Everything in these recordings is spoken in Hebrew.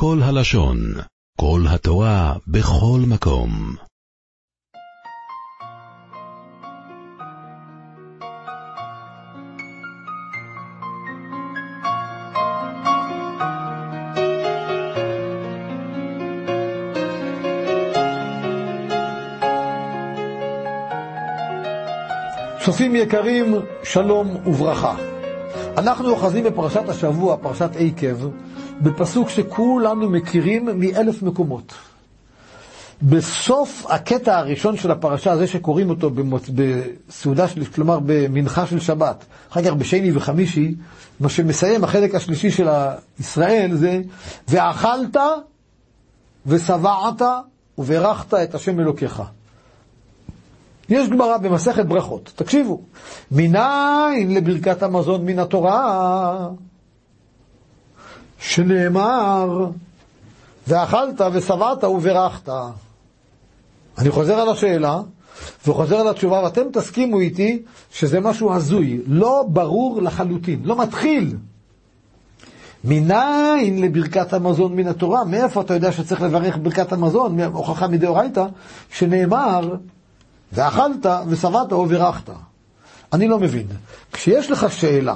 כל הלשון, כל התורה, בכל מקום. צופים יקרים, שלום וברכה. אנחנו אוחזים בפרשת השבוע, פרשת עקב, בפסוק שכולנו מכירים מאלף מקומות. בסוף הקטע הראשון של הפרשה, זה שקוראים אותו בסעודה של, כלומר במנחה של שבת, אחר כך בשני וחמישי, מה שמסיים החלק השלישי של ישראל זה ואכלת ושבעת וברכת את השם אלוקיך. יש גמרא במסכת ברכות, תקשיבו, מניין לברכת המזון מן התורה, שנאמר ואכלת ושבעת וברכת. אני חוזר על השאלה וחוזר על התשובה, ואתם תסכימו איתי שזה משהו הזוי, לא ברור לחלוטין, לא מתחיל. מניין לברכת המזון מן התורה, מאיפה אתה יודע שצריך לברך ברכת המזון? הוכחה מדאורייתא שנאמר ואכלת ושבעת וברכת. אני לא מבין, כשיש לך שאלה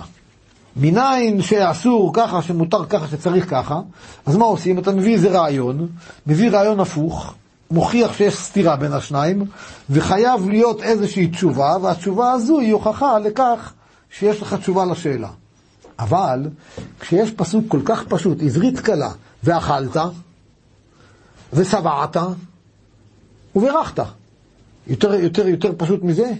מניין שאסור ככה, שמותר ככה, שצריך ככה, אז מה עושים? אתה מביא איזה רעיון, מביא רעיון הפוך, מוכיח שיש סתירה בין השניים, וחייב להיות איזושהי תשובה, והתשובה הזו היא הוכחה לכך שיש לך תשובה לשאלה. אבל כשיש פסוק כל כך פשוט, עברית קלה, ואכלת ושבעת וברכת, יותר פשוט מזה?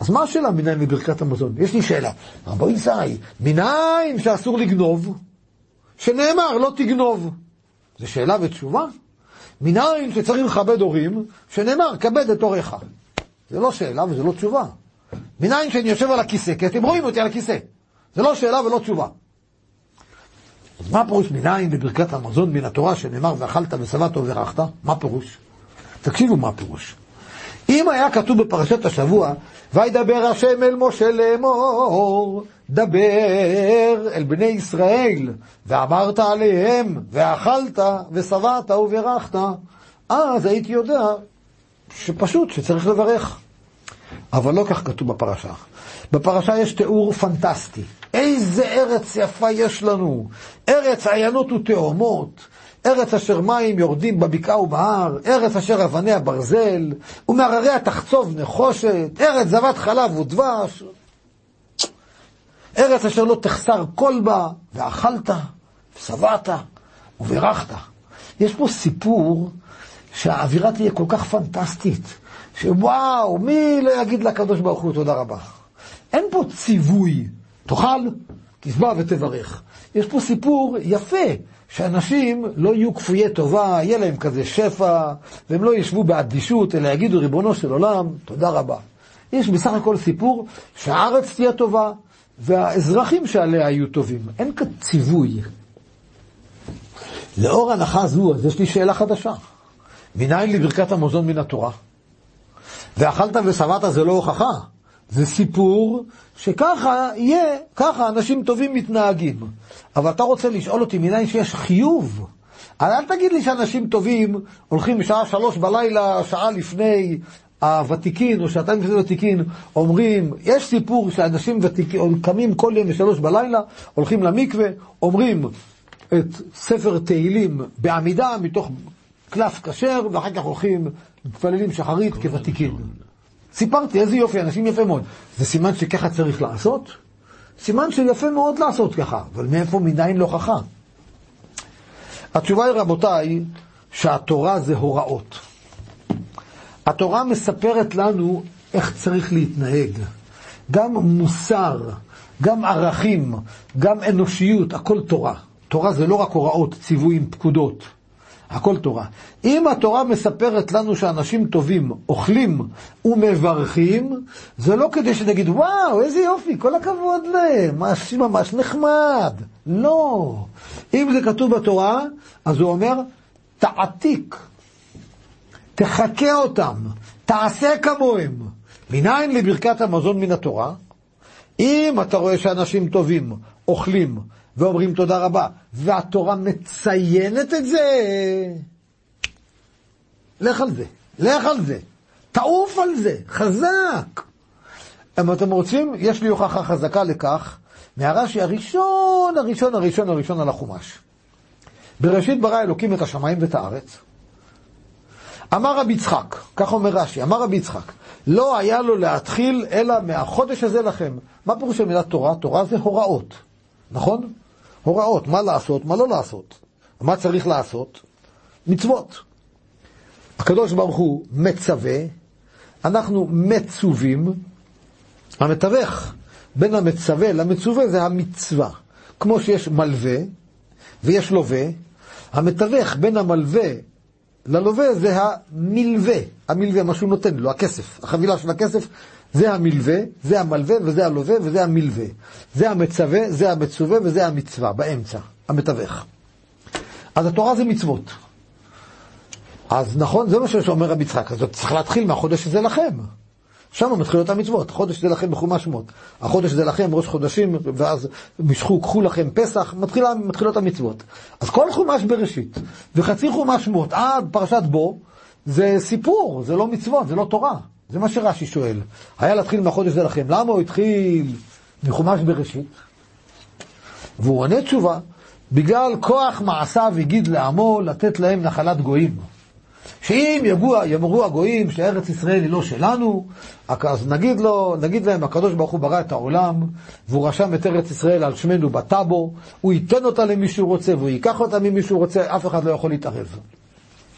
אז מה השאלה מניין לברכת המזון? יש לי שאלה, רבו ישראל, מניין שאסור לגנוב, שנאמר לא תגנוב, זה שאלה ותשובה? מניין שצריך לכבד הורים, שנאמר כבד את הוריך, זה לא שאלה וזה לא תשובה? מניין שאני יושב על הכיסא, כי אתם רואים אותי על הכיסא, זה לא שאלה ולא תשובה? אז מה פירוש מניין לברכת המזון מן התורה, שנאמר ואכלת ושבעת וברכת? מה פירוש? תקשיבו מה פירוש. אם היה כתוב בפרשת השבוע, וידבר השם אל משה לאמור, דבר אל בני ישראל, ואמרת עליהם, ואכלת ושבעת וברכת, אז הייתי יודע שפשוט שצריך לברך. אבל לא כך כתוב בפרשה. בפרשה יש תיאור פנטסטי. איזה ארץ יפה יש לנו. ארץ עיינות ותאומות. ארץ אשר מים יורדים בבקעה ובהר, ארץ אשר אבניה ברזל, ומהרריה תחצוב נחושת, ארץ זבת חלב ודבש, ארץ אשר לא תחסר כל בה, ואכלת, ושבעת, וברכת. יש פה סיפור שהאווירה תהיה כל כך פנטסטית, שוואו, מי לא יגיד לקדוש ברוך הוא תודה רבה? אין פה ציווי, תאכל, תשבע ותברך. יש פה סיפור יפה, שאנשים לא יהיו כפויי טובה, יהיה להם כזה שפע, והם לא ישבו באדישות, אלא יגידו ריבונו של עולם, תודה רבה. יש בסך הכל סיפור שהארץ תהיה טובה, והאזרחים שעליה יהיו טובים. אין כציווי. לאור הנחה זו, אז יש לי שאלה חדשה. מניין לברכת המזון מן התורה? ואכלת ושבעת זה לא הוכחה. זה סיפור שככה יהיה, ככה אנשים טובים מתנהגים. אבל אתה רוצה לשאול אותי מניין שיש חיוב? אל תגיד לי שאנשים טובים הולכים בשעה 3 בלילה, שעה לפני הוותיקין או שעתיים לפני הוותיקין, אומרים, יש סיפור שאנשים ותיקים קמים כל יום 3 בלילה, הולכים למקווה, אומרים את ספר תהילים בעמידה מתוך קלף כשר, ואחר כך הולכים מתפללים שחרית כוותיקין. סיפרתי, איזה יופי, אנשים יפה מאוד. זה סימן שככה צריך לעשות? סימן שיפה מאוד לעשות ככה, אבל מאיפה מניין לא ככה? התשובה היא, רבותיי, שהתורה זה הוראות. התורה מספרת לנו איך צריך להתנהג. גם מוסר, גם ערכים, גם אנושיות, הכל תורה. תורה זה לא רק הוראות, ציוויים, פקודות. הכל תורה. אם התורה מספרת לנו שאנשים טובים אוכלים ומברכים, זה לא כדי שנגיד וואו איזה יופי, כל הכבוד להם, ממש נחמד. לא, אם זה כתוב בתורה אז הוא אומר תעתיק, תחכה אותם, תעשה כמוהם. מניין לברכת המזון מן התורה? אם אתה רואה שאנשים טובים אוכלים ואומרים תודה רבה, והתורה מציינת את זה, לך על זה, לך על זה, תעוף על זה, חזק. אם אתם רוצים, יש לי הוכחה חזקה לכך, מהרש"י הראשון על החומש. בראשית ברא אלוקים את השמיים ואת הארץ. אמר רבי יצחק, כך אומר רש"י, אמר רבי יצחק, לא היה לו להתחיל אלא מהחודש הזה לכם. מה פירוש המילה תורה? תורה זה הוראות, נכון? הוראות, מה לעשות, מה לא לעשות, מה צריך לעשות, מצוות. הקדוש ברוך הוא מצווה, אנחנו מצווים. המתווך בין המצווה למצווה זה המצווה. כמו שיש מלווה ויש לווה, המתווך בין המלווה ללווה זה המלווה. המלווה, מה שהוא נותן לו, הכסף, החבילה של הכסף, זה המלווה, זה המלווה וזה הלווה וזה המלווה. זה המצווה, זה המצווה וזה המצווה, באמצע, המתווך. אז התורה זה מצוות. אז נכון, זה מה שאומר רבי יצחק, אז צריך להתחיל מהחודש הזה לכם. שם מתחילות המצוות, חודש זה לכם בחומש שמות, החודש זה לכם ראש חודשים, ואז משכו, קחו לכם פסח, מתחילות המצוות. אז כל חומש בראשית, וחצי חומש שמות, עד פרשת בו, זה סיפור, זה לא מצוות, זה לא תורה. זה מה שרש"י שואל. היה להתחיל מהחודש זה לכם, למה הוא התחיל מחומש בראשית? והוא עונה תשובה, בגלל כוח מעשיו הגיד לעמו לתת להם נחלת גויים. שאם יאמרו הגויים שארץ ישראל היא לא שלנו, אז נגיד להם הקדוש ברוך הוא ברא את העולם והוא רשם את ארץ ישראל על שמנו בטאבו, הוא ייתן אותה למי שהוא רוצה והוא ייקח אותה ממי שהוא רוצה, אף אחד לא יכול להתערב.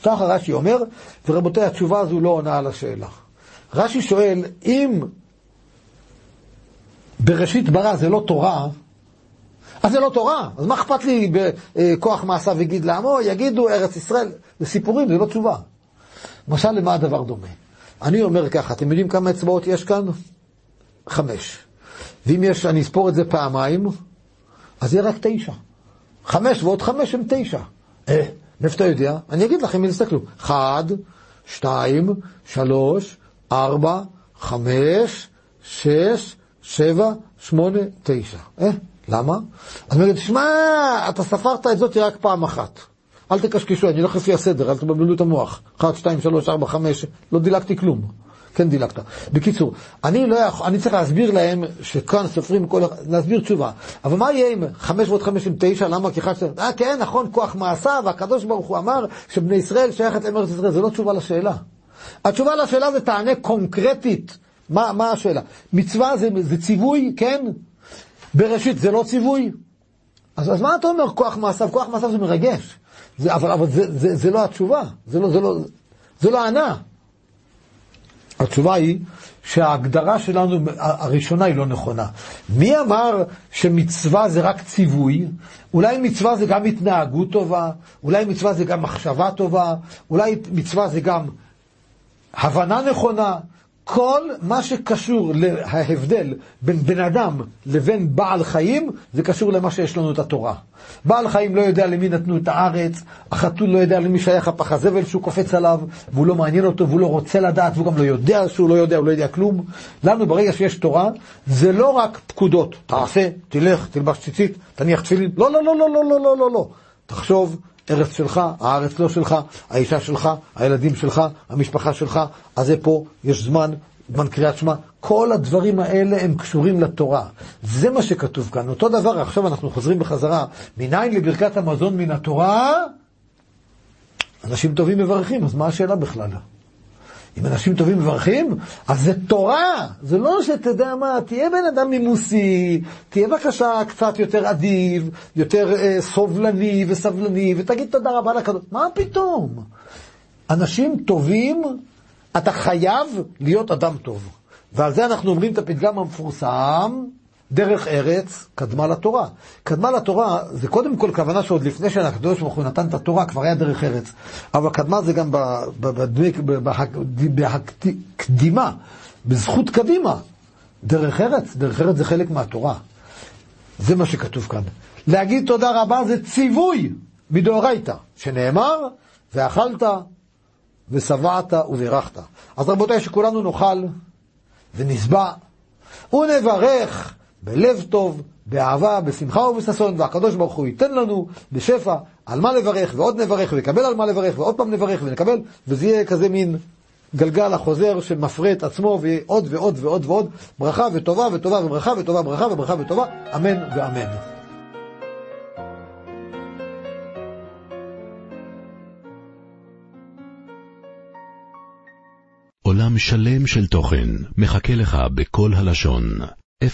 כך רש"י אומר, ורבותי, התשובה הזו לא עונה על השאלה. רש"י שואל, אם בראשית ברא זה לא תורה, אז זה לא תורה, אז מה אכפת לי בכוח מעשה וגיד לעמו, יגידו ארץ ישראל, זה סיפורים, זה לא תשובה. משל למה הדבר דומה? אני אומר ככה, אתם יודעים כמה אצבעות יש כאן? 5. ואם יש, אני אספור את זה פעמיים, אז יהיה רק 9. 5 ועוד 5 הם 9. מאיפה אתה יודע? אני אגיד לכם, אם תסתכלו. 1, 2, 3, 4, 5, 6, 7, 8, 9. למה? אז אני אגיד, שמע, אתה ספרת את זאת רק פעם אחת. אל תקשקשו, אני לא חפי הסדר, אל תבלבלו את המוח. 1, 2, 3, 4, 5, לא דילגתי כלום. כן דילגת. בקיצור, אני צריך להסביר להם שכאן סופרים כל... להסביר תשובה. אבל מה יהיה עם 559? למה? כי 1, 2... כן, נכון, כוח מעשה, והקדוש ברוך הוא אמר שבני ישראל שייכת לארץ ישראל. זה לא תשובה לשאלה. התשובה לשאלה זה טענה קונקרטית. מה השאלה? מצווה זה ציווי, כן? בראשית זה לא ציווי. אז מה אתה אומר כוח מעשיו? כוח מעשיו זה מרגש. אבל זה לא התשובה. זה לא ענה. התשובה היא שההגדרה שלנו הראשונה היא לא נכונה. מי אמר שמצווה זה רק ציווי? אולי מצווה זה גם התנהגות טובה, אולי מצווה זה גם מחשבה טובה, אולי מצווה זה גם הבנה נכונה. כל מה שקשור להבדל בין בן אדם לבין בעל חיים, זה קשור למה שיש לנו את התורה. בעל חיים לא יודע למי נתנו את הארץ, החתול לא יודע למי שייך הפח הזבל שהוא קופץ עליו, והוא לא מעניין אותו, והוא לא רוצה לדעת, והוא גם לא יודע שהוא לא יודע, הוא לא יודע כלום. לנו ברגע שיש תורה, זה לא רק פקודות, תעשה, תלך, תלבש ציצית, תניח תפילין, לא, לא, לא, לא, לא, לא, לא, לא. תחשוב, ארץ שלך, הארץ לא שלך, האישה שלך, הילדים שלך, המשפחה שלך, אז זה פה, יש זמן קריאת שמה, כל הדברים האלה הם קשורים לתורה. זה מה שכתוב כאן. אותו דבר, עכשיו אנחנו חוזרים בחזרה, מניין לברכת המזון מן התורה, אנשים טובים מברכים, אז מה השאלה בכלל? אם אנשים טובים מברכים, אז זה תורה. זה לא שתדע מה, תהיה בן אדם נימוסי, תהיה בבקשה קצת יותר אדיב, יותר סובלני וסבלני, ותגיד תודה רבה לקדוש. מה פתאום? אנשים טובים, אתה חייב להיות אדם טוב. ועל זה אנחנו אומרים את הפתגם המפורסם, דרך ארץ קדמה לתורה. קדמה לתורה זה קודם כל כוונה שעוד לפני שהקדוש ברוך הוא נתן את התורה כבר היה דרך ארץ, אבל קדמה זה גם בקדימה, בזכות קדימה. דרך ארץ זה חלק מהתורה. זה מה שכתוב כאן. להגיד תודה רבה זה ציווי מדאורייתא, שנאמר ואכלת ושבעת וברכת. אז רבותיי, שכולנו נאכל ונשבע ונברך בלב טוב, באהבה, בשמחה ובששון, והקדוש ברוך הוא ייתן לנו בשפע על מה לברך, ועוד נברך, ונקבל על מה לברך, ועוד פעם נברך ונקבל, וזה יהיה כזה מין גלגל החוזר שמפרה את עצמו, ועוד ועוד ועוד ועוד, ברכה וטובה וטובה וברכה וטובה וברכה וברכה וטובה, אמן ואמן. עולם שלם של תוכן מחכה לך בכל הלשון 03-617-1111